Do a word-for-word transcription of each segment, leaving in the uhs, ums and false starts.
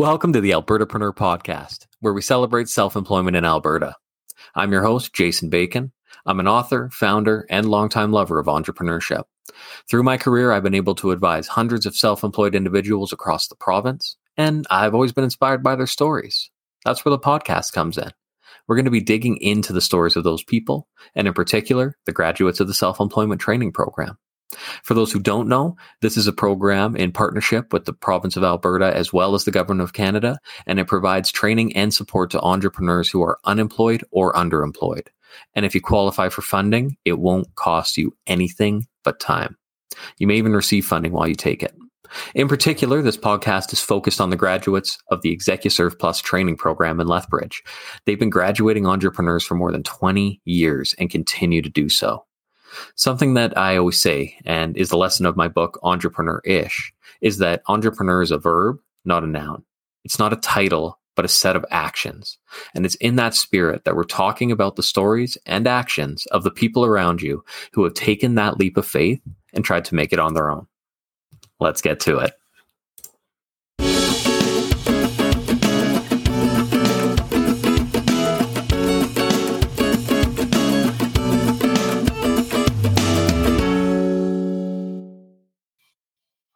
Welcome to the Albertapreneur podcast, where we celebrate self-employment in Alberta. I'm your host, Jason Bacon. I'm an author, founder, and longtime lover of entrepreneurship. Through my career, I've been able to advise hundreds of self-employed individuals across the province, and I've always been inspired by their stories. That's where the podcast comes in. We're going to be digging into the stories of those people, and in particular, the graduates of the Self-Employment Training Program. For those who don't know, this is a program in partnership with the province of Alberta as well as the government of Canada, and it provides training and support to entrepreneurs who are unemployed or underemployed. And if you qualify for funding, it won't cost you anything but time. You may even receive funding while you take it. In particular, this podcast is focused on the graduates of the ExecuServe Plus training program in Lethbridge. They've been graduating entrepreneurs for more than twenty years and continue to do so. Something that I always say, and is the lesson of my book, Entrepreneur-ish, is that entrepreneur is a verb, not a noun. It's not a title, but a set of actions. And it's in that spirit that we're talking about the stories and actions of the people around you who have taken that leap of faith and tried to make it on their own. Let's get to it.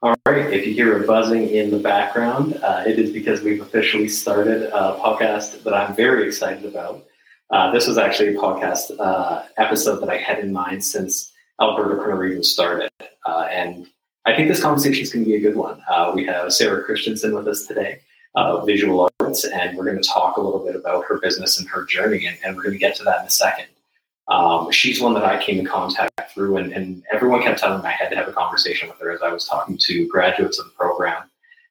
All right, if you hear a buzzing in the background, uh, it is because we've officially started a podcast that I'm very excited about. Uh, this was actually a podcast uh, episode that I had in mind since Albertapreneur even started. Uh, and I think this conversation is going to be a good one. Uh, we have Sarah Christensen with us today, uh, Visual Arts, and we're going to talk a little bit about her business and her journey, and, and we're going to get to that in a second. Um, she's one that I came in contact through, and, and everyone kept telling me I had to have a conversation with her as I was talking to graduates of the program.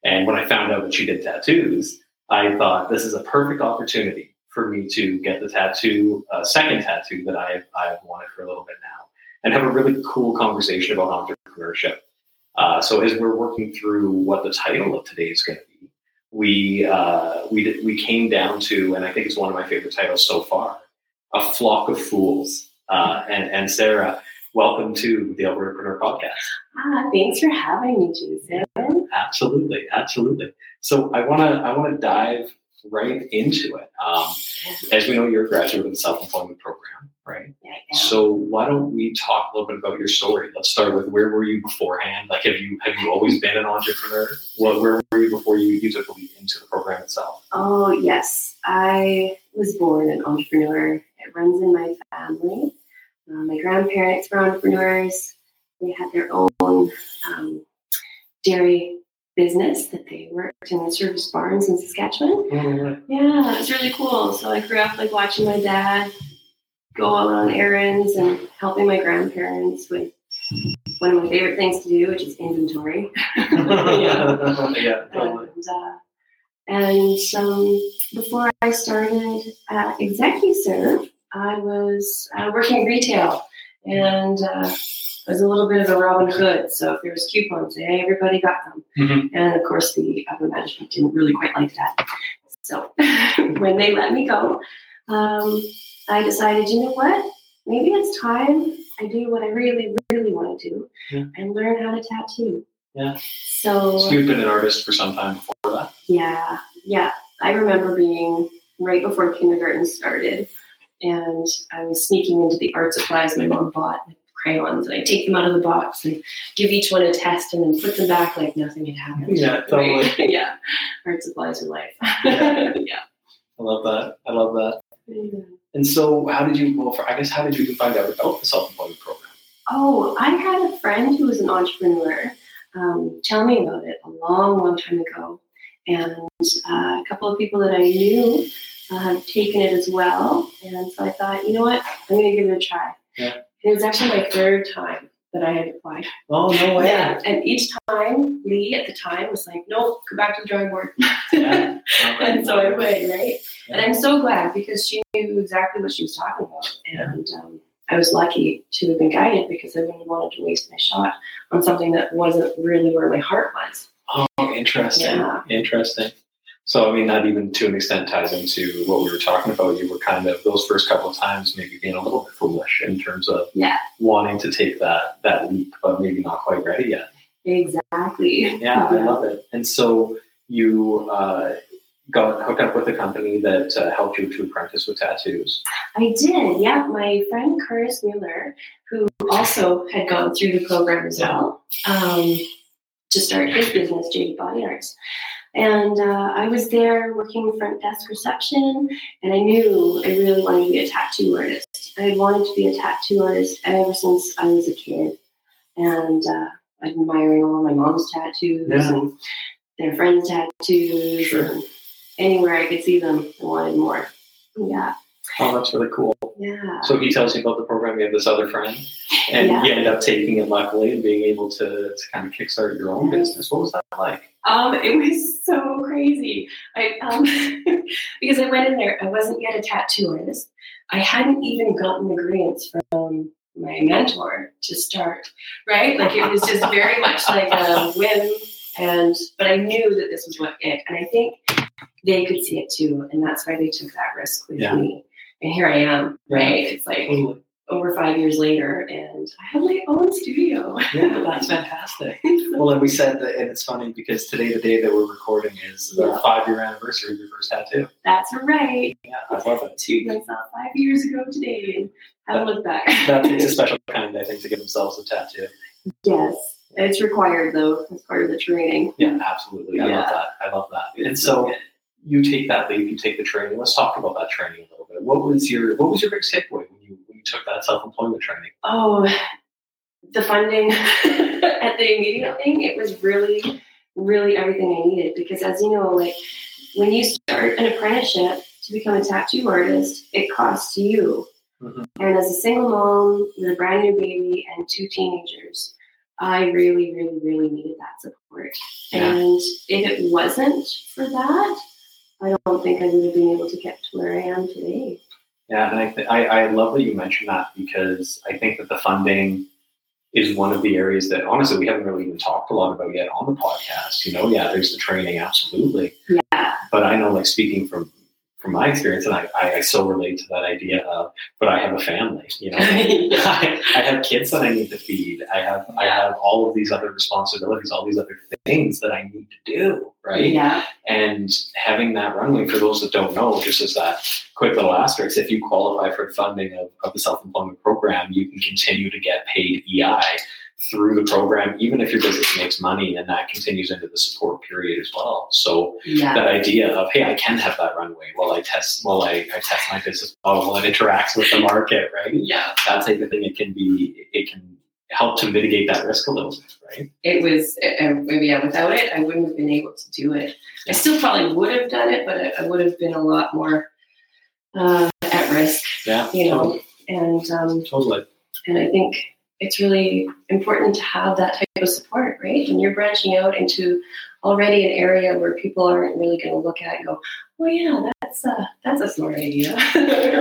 And when I found out that she did tattoos, I thought this is a perfect opportunity for me to get the tattoo, uh, second tattoo that I've, I've wanted for a little bit now, and have a really cool conversation about entrepreneurship. Uh, so as we're working through what the title of today is going to be, we, uh, we, did, we came down to, and I think it's one of my favorite titles so far, A Flock of Fools. Uh, and, and Sarah, welcome to the Albertapreneur podcast. Ah, thanks for having me, Jason. Absolutely, absolutely. So I want to I want to dive right into it. Um, as we know, you're a graduate of the Self-Employment Program, right? Yeah, yeah. So why don't we talk a little bit about your story? Let's start with, where were you beforehand? Like, have you have you always been an entrepreneur? Well, where were you before you usually into the program itself? Oh yes, I was born an entrepreneur. It runs in my family. Uh, my grandparents were entrepreneurs. They had their own um, dairy business that they worked in the service barns in Saskatchewan. Mm-hmm. Yeah, it was really cool. So I grew up like watching my dad go out on errands and helping my grandparents with one of my favorite things to do, which is inventory. yeah, yeah. Totally. And, uh, and um, before I started uh, ExecuServe, I was uh, working retail, and uh, I was a little bit of a Robin Hood. So if there was coupons, hey, everybody got them. Mm-hmm. And of course, the upper management didn't really quite like that. So when they let me go, um, I decided, you know what? Maybe it's time I do what I really, really want to do, yeah. and learn how to tattoo. Yeah. So, so you've been an artist for some time before that. Yeah, yeah. I remember being right before kindergarten started. And I was sneaking into the art supplies my mom bought, like crayons, and I take them out of the box and give each one a test and then put them back like nothing had happened. Yeah, totally. yeah, art supplies are life. yeah. yeah, I love that. I love that. Yeah. And so, how did you? Well, for, I guess how did you find out about the self-employment program? Oh, I had a friend who was an entrepreneur um, tell me about it a long, long time ago, and uh, a couple of people that I knew have uh, taken it as well, and so I thought, you know what, I'm going to give it a try. Yeah. It was actually my third time that I had applied. Oh, no way. Yeah, and each time, Lee at the time was like, nope, go back to the drawing board. Yeah. Right. And so I would, right? Yeah. And I'm so glad, because she knew exactly what she was talking about, and yeah. um, I was lucky to have been guided, because I really wanted to waste my shot on something that wasn't really where my heart was. Oh, interesting. Yeah. Interesting. So, I mean, that even to an extent ties into what we were talking about. You were kind of, those first couple of times, maybe being a little bit foolish in terms of yeah. wanting to take that, that leap, but maybe not quite ready yet. Exactly. Yeah, yeah, I love it. And so you uh, got hooked up with a company that uh, helped you to practice with tattoos. I did, yeah. My friend Curtis Mueller, who also had gone through the program as well, um, to start his business, J D Body Arts. And uh, I was there working front desk reception, and I knew I really wanted to be a tattoo artist. I had wanted to be a tattoo artist ever since I was a kid, and uh, admiring all my mom's tattoos yeah. and their friends' tattoos. Sure. And anywhere I could see them, I wanted more. Yeah. Oh, that's really cool. Yeah. So he tells you about the program. You have this other friend, and yeah. you end up taking it, luckily, and being able to, to kind of kickstart your own business. What was that like? Um, it was so crazy. I um, because I went in there. I wasn't yet a tattoo artist. I hadn't even gotten the grants from my mentor to start. Right? Like it was just very much like a whim, and but I knew that this was what it. And I think they could see it too, and that's why they took that risk with yeah. me. And here I am, right? It's like Ooh. over five years later, and I have my own studio. Yeah, that's fantastic. Well, and we said that, and it's funny because today, the day that we're recording, is the yeah. five-year anniversary of your first tattoo. That's right. Yeah, I love it. Two myself five years ago today, and have a look back. That takes a special kind, I think, to give themselves a tattoo. Yes. It's required, though. It's part of the training. Yeah, absolutely. I yeah. love that. I love that. It's and so good. You take that leap, you take the training. Let's talk about that training a little bit. What was your what was your big takeaway when you when you took that self-employment training? Oh, the funding at the immediate thing, it was really, really everything I needed. Because as you know, like when you start an apprenticeship to become a tattoo artist, it costs you. Mm-hmm. And as a single mom with a brand new baby and two teenagers, I really, really, really needed that support. Yeah. And if it wasn't for that, I don't think I would have been able to get to where I am today. Yeah, and I, th- I I love that you mentioned that, because I think that the funding is one of the areas that, honestly, we haven't really even talked a lot about yet on the podcast. You know, yeah, there's the training, absolutely. Yeah. But I know, like, speaking from, from my experience, and I, I, I so relate to that idea of, but I have a family, you know. I, I have kids that I need to feed. I have I have all of these other responsibilities, all these other things that I need to do. Right. Yeah. And having that runway, for those that don't know, just as that quick little asterisk, if you qualify for funding of, of the self-employment program, you can continue to get paid E I through the program, even if your business makes money, and that continues into the support period as well. So yeah. that idea of, hey, I can have that runway while I test, while I, I test my business model, while it interacts with the market, right? Yeah. That type of thing, it can be, it can help to mitigate that risk a little bit, right? It was, uh, maybe yeah, without it, I wouldn't have been able to do it. I still probably would have done it, but I, I would have been a lot more uh, at risk, yeah, you know, totally. and um, totally. And I think it's really important to have that type of support, right? When you're branching out into already an area where people aren't really going to look at it and go, well, yeah, that's a, that's a smart idea,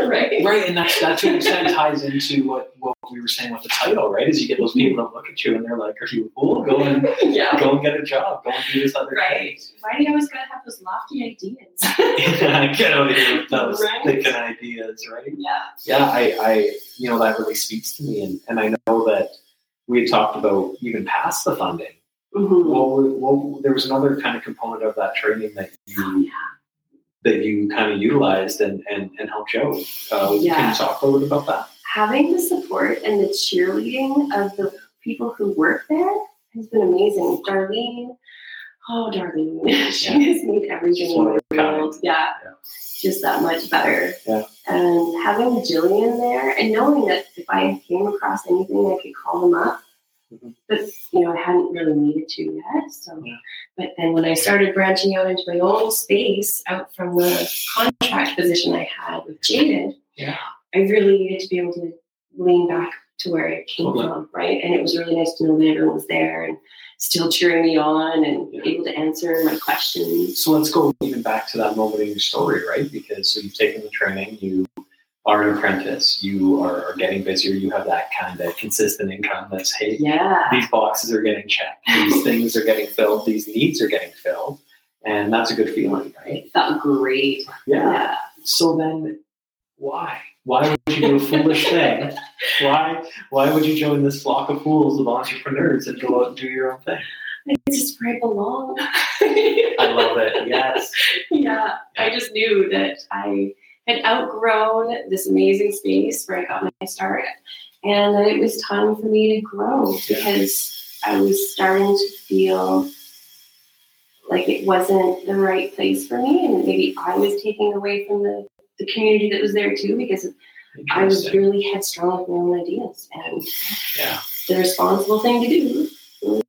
right? Right, and that's, that's what we said ties into what, what we were saying with the title, right? Is you get those people that look at you and they're like, are you cool? Go and, yeah. go and get a job. Go and do this other right. thing. Why do you always gotta have those lofty ideas? Get out of here with those right. thinking ideas, right? Yeah. Yeah, I, I, you know, that really speaks to me. And, and I know that we had talked about even past the funding. Mm-hmm. Well, well, there was another kind of component of that training that you oh, yeah. that you kind of utilized and, and, and helped you out. Uh, yeah. Can you talk a little bit about that? Having the support and the cheerleading of the people who work there has been amazing. Darlene, oh, Darlene, yeah. she has made everything in the world. Yeah. yeah, just that much better. Yeah. And having Jillian there and knowing that if I came across anything, I could call them up. But, you know, I hadn't really needed to yet. So, yeah. But then when I started branching out into my own space, out from the contract position I had with Jaded, yeah. I really needed to be able to lean back to where I came totally. from, right? And it was really nice to know that everyone was there and still cheering me on and yeah. able to answer my questions. So let's go even back to that moment in your story, right? Because so you've taken the training, you are an apprentice, you are, are getting busier, you have that kind of consistent income that's, hey, yeah. these boxes are getting checked, these things are getting filled, these needs are getting filled, and that's a good feeling, right? That's great. Yeah. yeah. So then, why? Why would you do a foolish thing? Why Why would you join this flock of fools of entrepreneurs and go out and do your own thing? It's just where I belong. I love it. Yes. Yeah. I just knew that I had outgrown this amazing space where I got my start, and that it was time for me to grow, because I was starting to feel like it wasn't the right place for me, and maybe I was taking away from the, the community that was there too, because I was really headstrong with my own ideas, and yeah. the responsible thing to do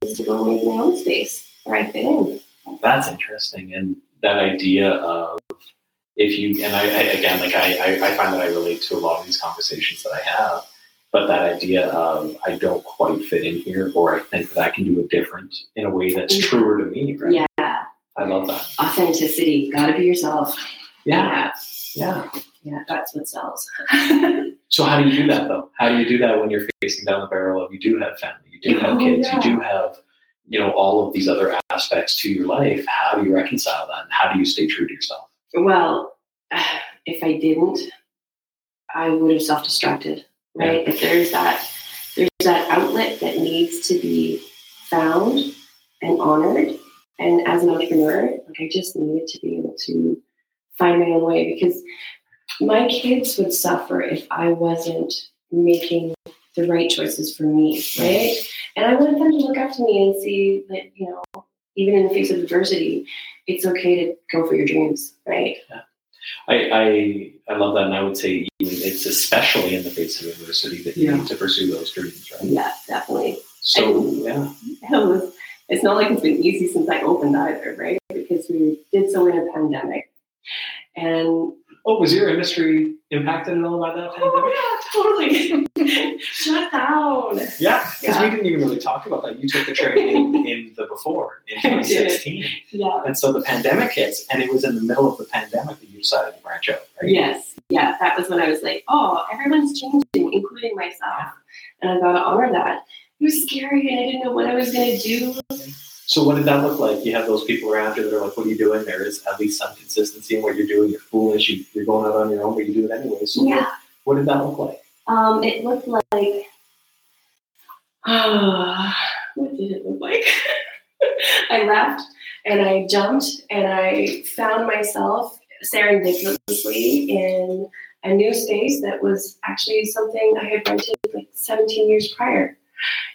was to go make my own space where I fit in. That's interesting, and that idea of if you, and I, I again, like I, I find that I relate to a lot of these conversations that I have, but that idea of I don't quite fit in here, or I think that I can do it different in a way that's truer to me, right? Yeah. I love that. Authenticity. Gotta be yourself. Yeah. Yeah. Yeah. Yeah, that's what sells. So how do you do that, though? How do you do that when you're facing down the barrel of you do have family, you do have oh, kids, yeah. you do have, you know, all of these other aspects to your life? How do you reconcile that? And how do you stay true to yourself? Well, if I didn't, I would have self-destructed, right? Yeah. If there's that, there's that outlet that needs to be found and honored. And as an entrepreneur, like I just needed to be able to find my own way, because my kids would suffer if I wasn't making the right choices for me, right? And I want them to look up to me and see that, you know, even in the face of adversity, it's okay to go for your dreams, right? Yeah. I, I I love that, and I would say it's especially in the face of adversity that you yeah. need to pursue those dreams, right? Yeah, definitely. So, and, yeah. It was, it's not like it's been easy since I opened either, right? Because we did so in a pandemic. And oh, was your industry impacted at all by that pandemic? Oh, yeah, totally. Shut down. Yeah, because yeah. we didn't even really talk about that. You took the training in the before, in twenty sixteen. Yeah. And so the pandemic hits, and it was in the middle of the pandemic that you decided to branch out, right? Yes. Yeah, that was when I was like, oh, everyone's changing, including myself. And I've got to honor that. It was scary, and I didn't know what I was going to do. So what did that look like? You have those people around you that are like, what are you doing? There is at least some consistency in what you're doing. You're foolish. You, you're going out on your own, but you do it anyway. So yeah. what, what did that look like? Um, it looked like, uh, what did it look like? I laughed and I jumped and I found myself serendipitously in a new space that was actually something I had rented like seventeen years prior.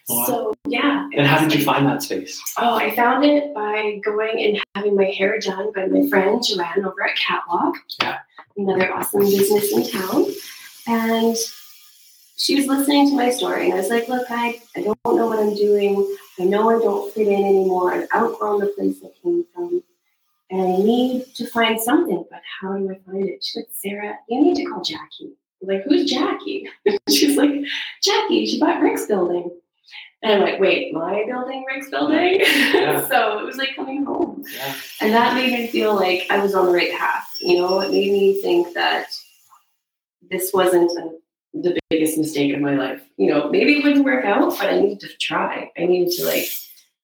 Wow. So yeah. And how did you find that space? Oh, I found it by going and having my hair done by my friend Joanne over at Catwalk. Yeah. Another awesome business in town. And she was listening to my story, and I was like, look, I, I don't know what I'm doing. I know I don't fit in anymore. I've outgrown the place I came from. And I need to find something, but how do I find it? She said, Sarah, you need to call Jackie. I'm like, who's Jackie? She's like, Jackie, she bought Rick's building. And I'm like, wait, my building, Rick's building? Yeah. So it was like coming home. Yeah. And that made me feel like I was on the right path. You know, it made me think that this wasn't a, the biggest mistake of my life. You know, maybe it wouldn't work out, but I needed to try. I needed to like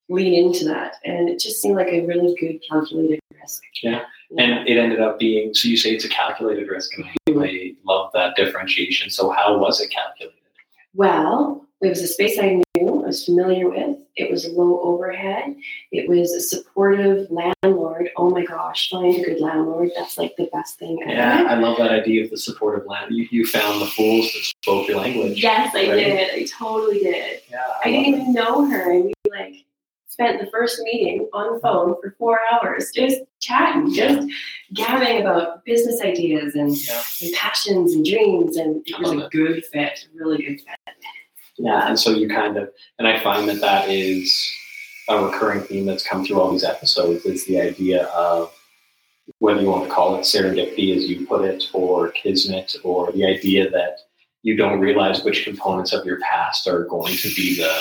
lean into that. And it just seemed like a really good calculated risk. Yeah. yeah. And it ended up being, so you say it's a calculated risk. And mm-hmm. I love that differentiation. So how was it calculated? Well, it was a space I knew. I was familiar with. It was low overhead. It was a supportive landlord. Oh my gosh, find a good landlord. That's like the best thing ever. Yeah, I love that idea of the supportive landlord. You, you found the fools that spoke your language. Yes, I right? did. I totally did. Yeah, I, I didn't even that. know her. And we like spent the first meeting on the phone for four hours just chatting, just yeah. gabbing about business ideas and, yeah. and passions and dreams. And it was a good fit, really good fit. Yeah, and so you kind of, and I find that that is a recurring theme that's come through all these episodes, is the idea of whether you want to call it serendipity, as you put it, or kismet, or the idea that you don't realize which components of your past are going to be the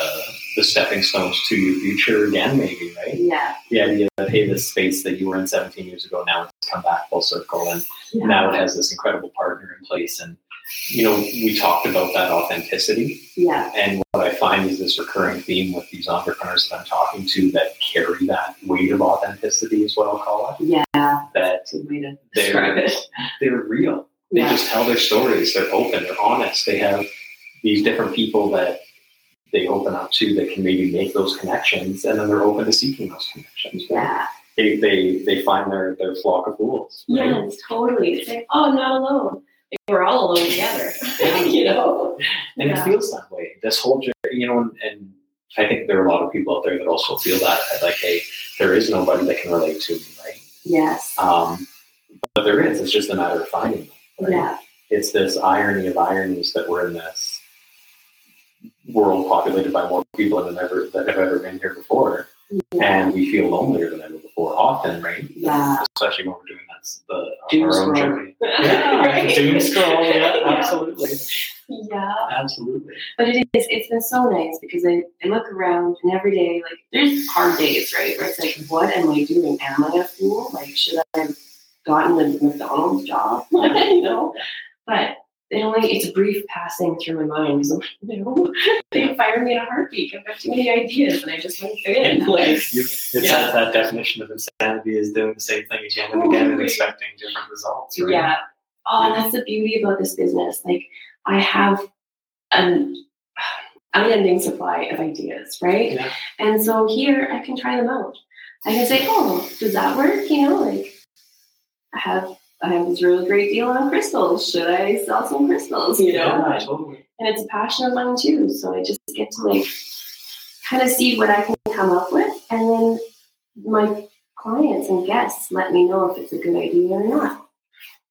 the stepping stones to your future again, maybe, right? Yeah. The idea that, hey, this space that you were in seventeen years ago, now it's come back full circle, and yeah. now it has this incredible partner in place, and you know, we talked about that authenticity. Yeah. And what I find is this recurring theme with these entrepreneurs that I'm talking to that carry that weight of authenticity is what I'll call it. Yeah. That's a way to describe it. They're real. They yeah. just tell their stories. They're open. They're honest. They have these different people that they open up to that can maybe make those connections, and then they're open to seeking those connections. Right? Yeah. they they, they find their, their flock of wolves. Right? Yes, totally. It's like, oh, I'm not alone. Like, we're all alone together, you know? And yeah. It feels that way. This whole journey, you know, and, and I think there are a lot of people out there that also feel that. Like, hey, there is nobody that can relate to me, right? Yes. Um, but there is. It's just a matter of finding them. Right? Yeah. It's this irony of ironies that we're in this world populated by more people than ever that have ever been here before. Yeah. And we feel lonelier than ever before, often, right? Yeah. Especially when we're doing that's the Doom our scroll. Own journey. Yeah, right. Doom scroll. Yeah, absolutely. Yeah, absolutely. But it is. It's been so nice because I, I look around and every day, like there's hard days, right? Where it's like, what am I doing? Am I a fool? Like, should I have gotten the McDonald's job? You know, but. It only, it's a brief passing through my mind. So, no, they fire me in a heartbeat. I've got too many ideas, and I just want to fit in. Like, it's yeah. That definition of insanity is doing the same thing again and again and expecting different results. Right? Yeah. Oh, yeah. And that's the beauty about this business. Like, I have an unending supply of ideas, right? Yeah. And so here, I can try them out. I can say, oh, does that work? You know, like, I have... I have this really great deal on crystals. Should I sell some crystals? You know, yeah, totally. And it's a passion of mine too. So I just get to like kind of see what I can come up with, and then my clients and guests let me know if it's a good idea or not.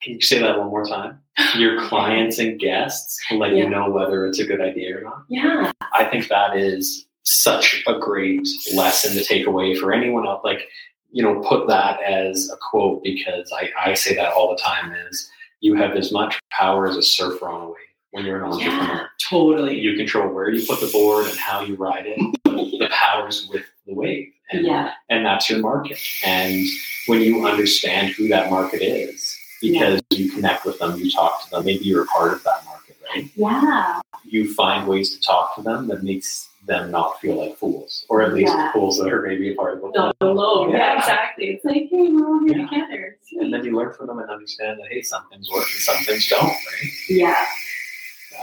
Can you say that one more time? Your clients and guests let yeah. you know whether it's a good idea or not. Yeah, I think that is such a great lesson to take away for anyone else. Like. You know, put that as a quote because I, I say that all the time is you have as much power as a surfer on a wave when you're an entrepreneur. Yeah, totally. You control where you put the board and how you ride it. The power's with the wave. And, yeah. and that's your market. And when you understand who that market is, because yeah. you connect with them, you talk to them, maybe you're a part of that market, right? Yeah. You find ways to talk to them that makes them not feel like fools, or at least yeah. fools that are maybe a part of what not alone. Yeah. yeah, exactly. It's like, hey, we're all here yeah. together. Sweet. And then you learn from them and understand that hey, some things work and some things don't, right? Yeah.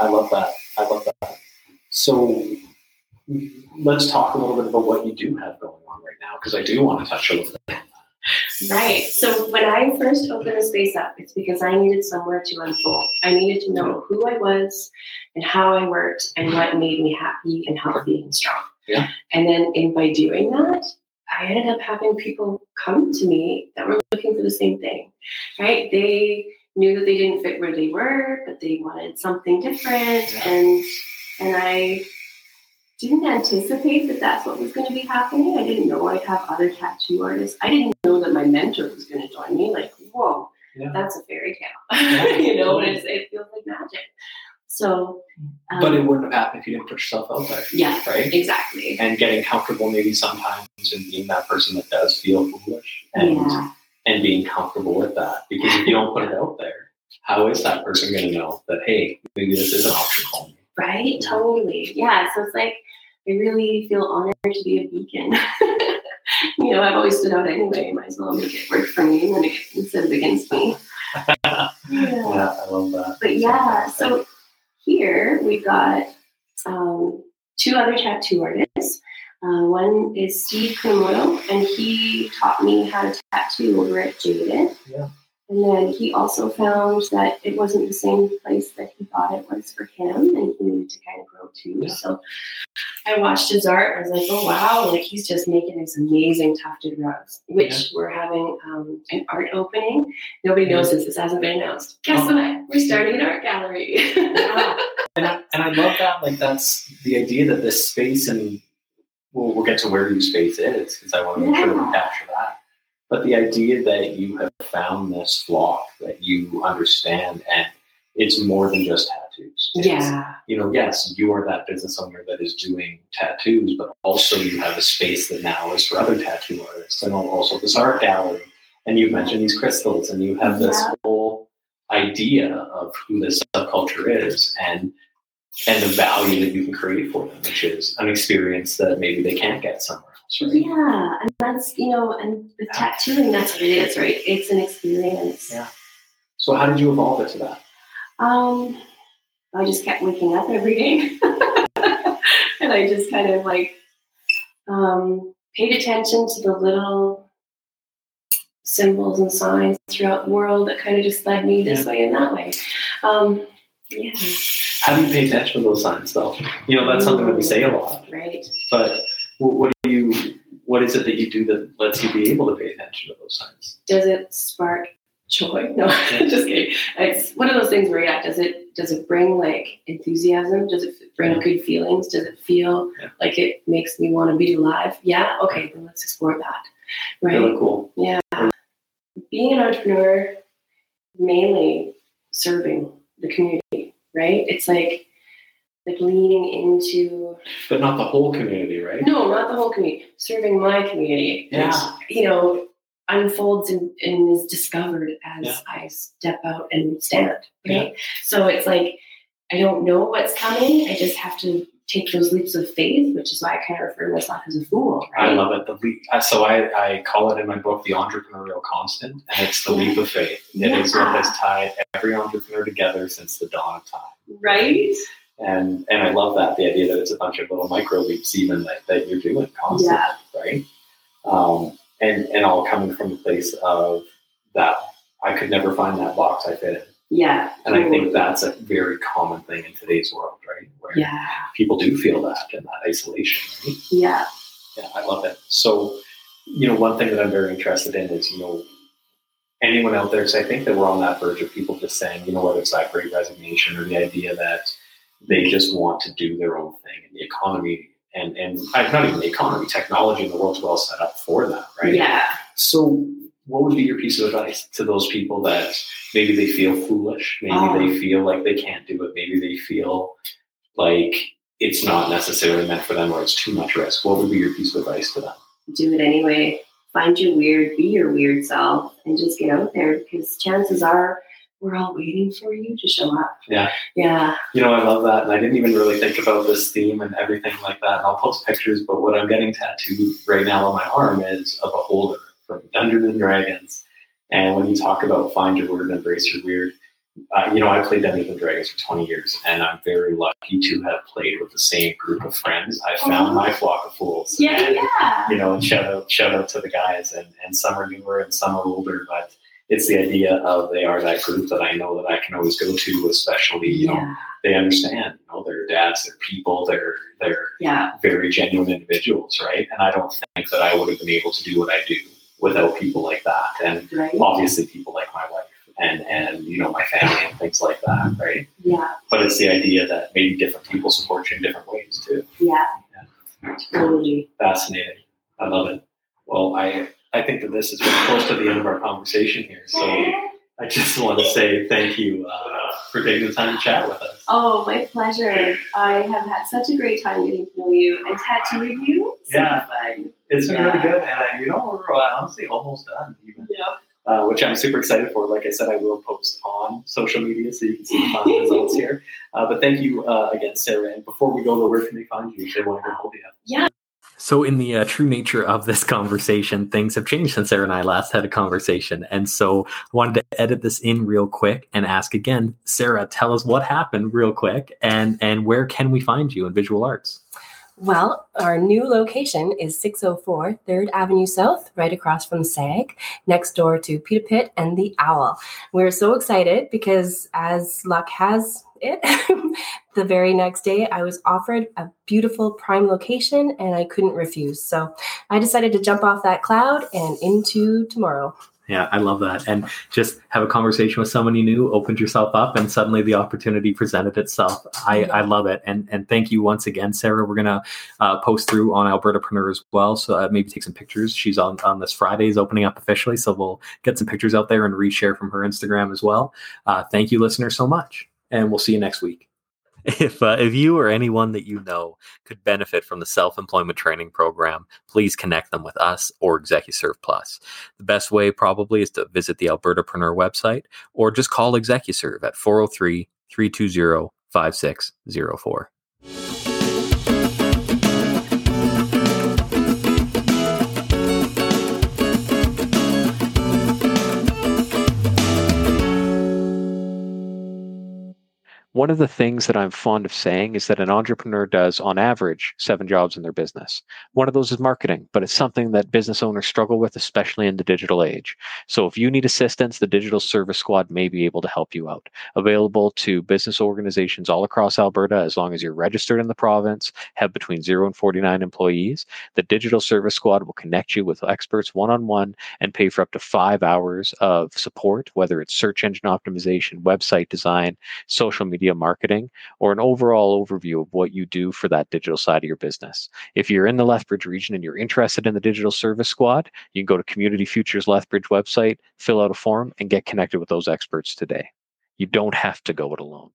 I love that. I love that. So let's talk a little bit about what you do have going on right now, because I do want to touch a little bit on that. Right. So when I first opened the space up, it's because I needed somewhere to unfold. I needed to know who I was and how I worked and what made me happy and healthy and strong. Yeah. And then in by doing that, I ended up having people come to me that were looking for the same thing, right? They knew that they didn't fit where they were, but they wanted something different. Yeah. And, and I didn't anticipate that that's what was going to be happening. I didn't know I'd have other tattoo artists. I didn't know that my mentor was going to join me. Like, whoa, yeah. that's a fairy tale. Yeah. You know, and it's, it feels like magic. So, um, but it wouldn't have happened if you didn't put yourself out there. Yeah, right. Exactly. And getting comfortable maybe sometimes and being that person that does feel foolish and yeah. and being comfortable with that, because if you don't put it out there, how is that person going to know that hey, maybe this is an option for me? Right. Yeah. Totally. Yeah. So it's like I really feel honored to be a beacon. You know, I've always stood out anyway. Might as well make it work for me when it instead of against me. yeah. yeah, I love that. But yeah, so. Here we've got um, two other tattoo artists. Uh, one is Steve Krumu, and he taught me how to tattoo over at Jaded. Yeah. And then he also found that it wasn't the same place that he thought it was for him, and he needed to kind of grow too. Yeah. So I watched his art. I was like, oh wow, like he's just making these amazing tufted rugs, which yeah. we're having um, an art opening. Nobody yeah. knows this. This hasn't been announced. Guess oh. what? We're starting an art gallery. Wow. and, I, and I love that. Like that's the idea that this space, and we'll, we'll get to where your space is, because I want to make yeah. sure we capture that. But the idea that you have found this flock that you understand, and it's more than just tattoos. It's, yeah. You know, yes, you are that business owner that is doing tattoos, but also you have a space that now is for other tattoo artists, and also this art gallery. And you've mentioned these crystals, and you have this yeah. whole idea of who this subculture is and and the value that you can create for them, which is an experience that maybe they can't get somewhere. Right. Yeah, and that's, you know, and with yeah. tattooing, that's what it is, right? It's an experience. Yeah. So how did you evolve it to that? Um, I just kept waking up every day. And I just kind of like um, paid attention to the little symbols and signs throughout the world that kind of just led me this yeah. way and that way. Um, yeah. Haven't paid attention to those signs, though. You know, that's something that we say a lot. Right. But what do you? What is it that you do that lets you be able to pay attention to those signs? Does it spark joy? No, just kidding. It's one of those things where, yeah, does it does it bring like enthusiasm? Does it bring yeah. good feelings? Does it feel yeah. like it makes me want to be alive? Yeah. Okay, then let's explore that. Right. Really cool. Yeah. Being an entrepreneur, mainly serving the community, right? It's like like leaning into, but not the whole community, right? No, not the whole community. Serving my community, yeah. which, you know, unfolds and, and is discovered as yeah. I step out and stand, right? Yeah. So it's like I don't know what's coming. I just have to take those leaps of faith, which is why I kind of refer to myself as a fool, right? I love it. The leap. So I, I call it in my book the entrepreneurial constant, and it's the leap of faith. It yeah. is what has tied every entrepreneur together since the dawn of time. Right. And and I love that, the idea that it's a bunch of little micro leaps even that, that you're doing constantly, yeah. right? Um, and, and all coming from a place of that, I could never find that box I fit in. Yeah. And I think that's a very common thing in today's world, right? Where yeah. people do feel that and that isolation, right? Yeah. Yeah, I love it. So, you know, one thing that I'm very interested in is, you know, anyone out there, because I think that we're on that verge of people just saying, you know, whether it's that great resignation or the idea that they just want to do their own thing, and the economy and, and not even the economy, technology in the world's well set up for that, right? Yeah. So, what would be your piece of advice to those people that maybe they feel foolish, maybe oh. they feel like they can't do it, maybe they feel like it's not necessarily meant for them or it's too much risk? What would be your piece of advice to them? Do it anyway. Find your weird, be your weird self, and just get out there, because chances are we're all waiting for you to show up. Yeah. Yeah. You know, I love that. And I didn't even really think about this theme and everything like that. And I'll post pictures, but what I'm getting tattooed right now on my arm is of a holder from Dungeons and Dragons. And when you talk about find your word and embrace your weird, uh, you know, I played Dungeons and Dragons for twenty years, and I'm very lucky to have played with the same group of friends. I found oh. my flock of fools. Yeah, and, yeah. You know, and shout out, shout out to the guys, and, and some are newer and some are older, but it's the idea of they are that group that I know that I can always go to, especially, you yeah. know, they understand, you know, they're dads, they're people, they're, they're yeah. very genuine individuals, right? And I don't think that I would have been able to do what I do without people like that, and right. obviously people like my wife and, and, you know, my family and things like that, right? Yeah. But it's the idea that maybe different people support you in different ways too. Yeah. yeah. Totally. Fascinating. I love it. Well, I I think that this is really close to the end of our conversation here, so I just want to say thank you uh, for taking the time to chat with us. Oh, my pleasure. I have had such a great time getting to know you and tattooing you. So yeah. Fun. It's been yeah. really good, and I, you know, we're honestly almost done, even. Yeah. Uh, which I'm super excited for. Like I said, I will post on social media so you can see the final results here. Uh, but thank you uh, again, Sarah. And before we go, though, where can they find you if they want to get hold of you? Yeah. So in the uh, true nature of this conversation, things have changed since Sarah and I last had a conversation. And so I wanted to edit this in real quick and ask again, Sarah, tell us what happened real quick, and, and where can we find you in Visual Arts? Well, our new location is six oh four third Avenue South, right across from SAG, next door to Peter Pitt and the Owl. We're so excited because, as luck has it, the very next day I was offered a beautiful prime location and I couldn't refuse. So I decided to jump off that cloud and into tomorrow. Yeah, I love that. And just have a conversation with someone you knew, opened yourself up, and suddenly the opportunity presented itself. I, I love it. And and thank you once again, Sarah. We're going to uh, post through on Albertapreneur as well. So uh, maybe take some pictures. She's on, on this Friday's opening up officially. So we'll get some pictures out there and reshare from her Instagram as well. Uh, thank you, listeners, so much. And we'll see you next week. If uh, if you or anyone that you know could benefit from the self-employment training program, please connect them with us or ExecuServe Plus. The best way probably is to visit the Albertapreneur website or just call ExecuServe at four oh three, three two zero, five six zero four. one of the things that I'm fond of saying is that an entrepreneur does, on average, seven jobs in their business. One of those is marketing, but it's something that business owners struggle with, especially in the digital age. So if you need assistance, the Digital Service Squad may be able to help you out. Available to business organizations all across Alberta, as long as you're registered in the province, have between zero and forty-nine employees, the Digital Service Squad will connect you with experts one-on-one and pay for up to five hours of support, whether it's search engine optimization, website design, social media marketing, or an overall overview of what you do for that digital side of your business. If you're in the Lethbridge region and you're interested in the Digital Service Squad, you can go to Community Futures Lethbridge website, fill out a form, and get connected with those experts today. You don't have to go it alone.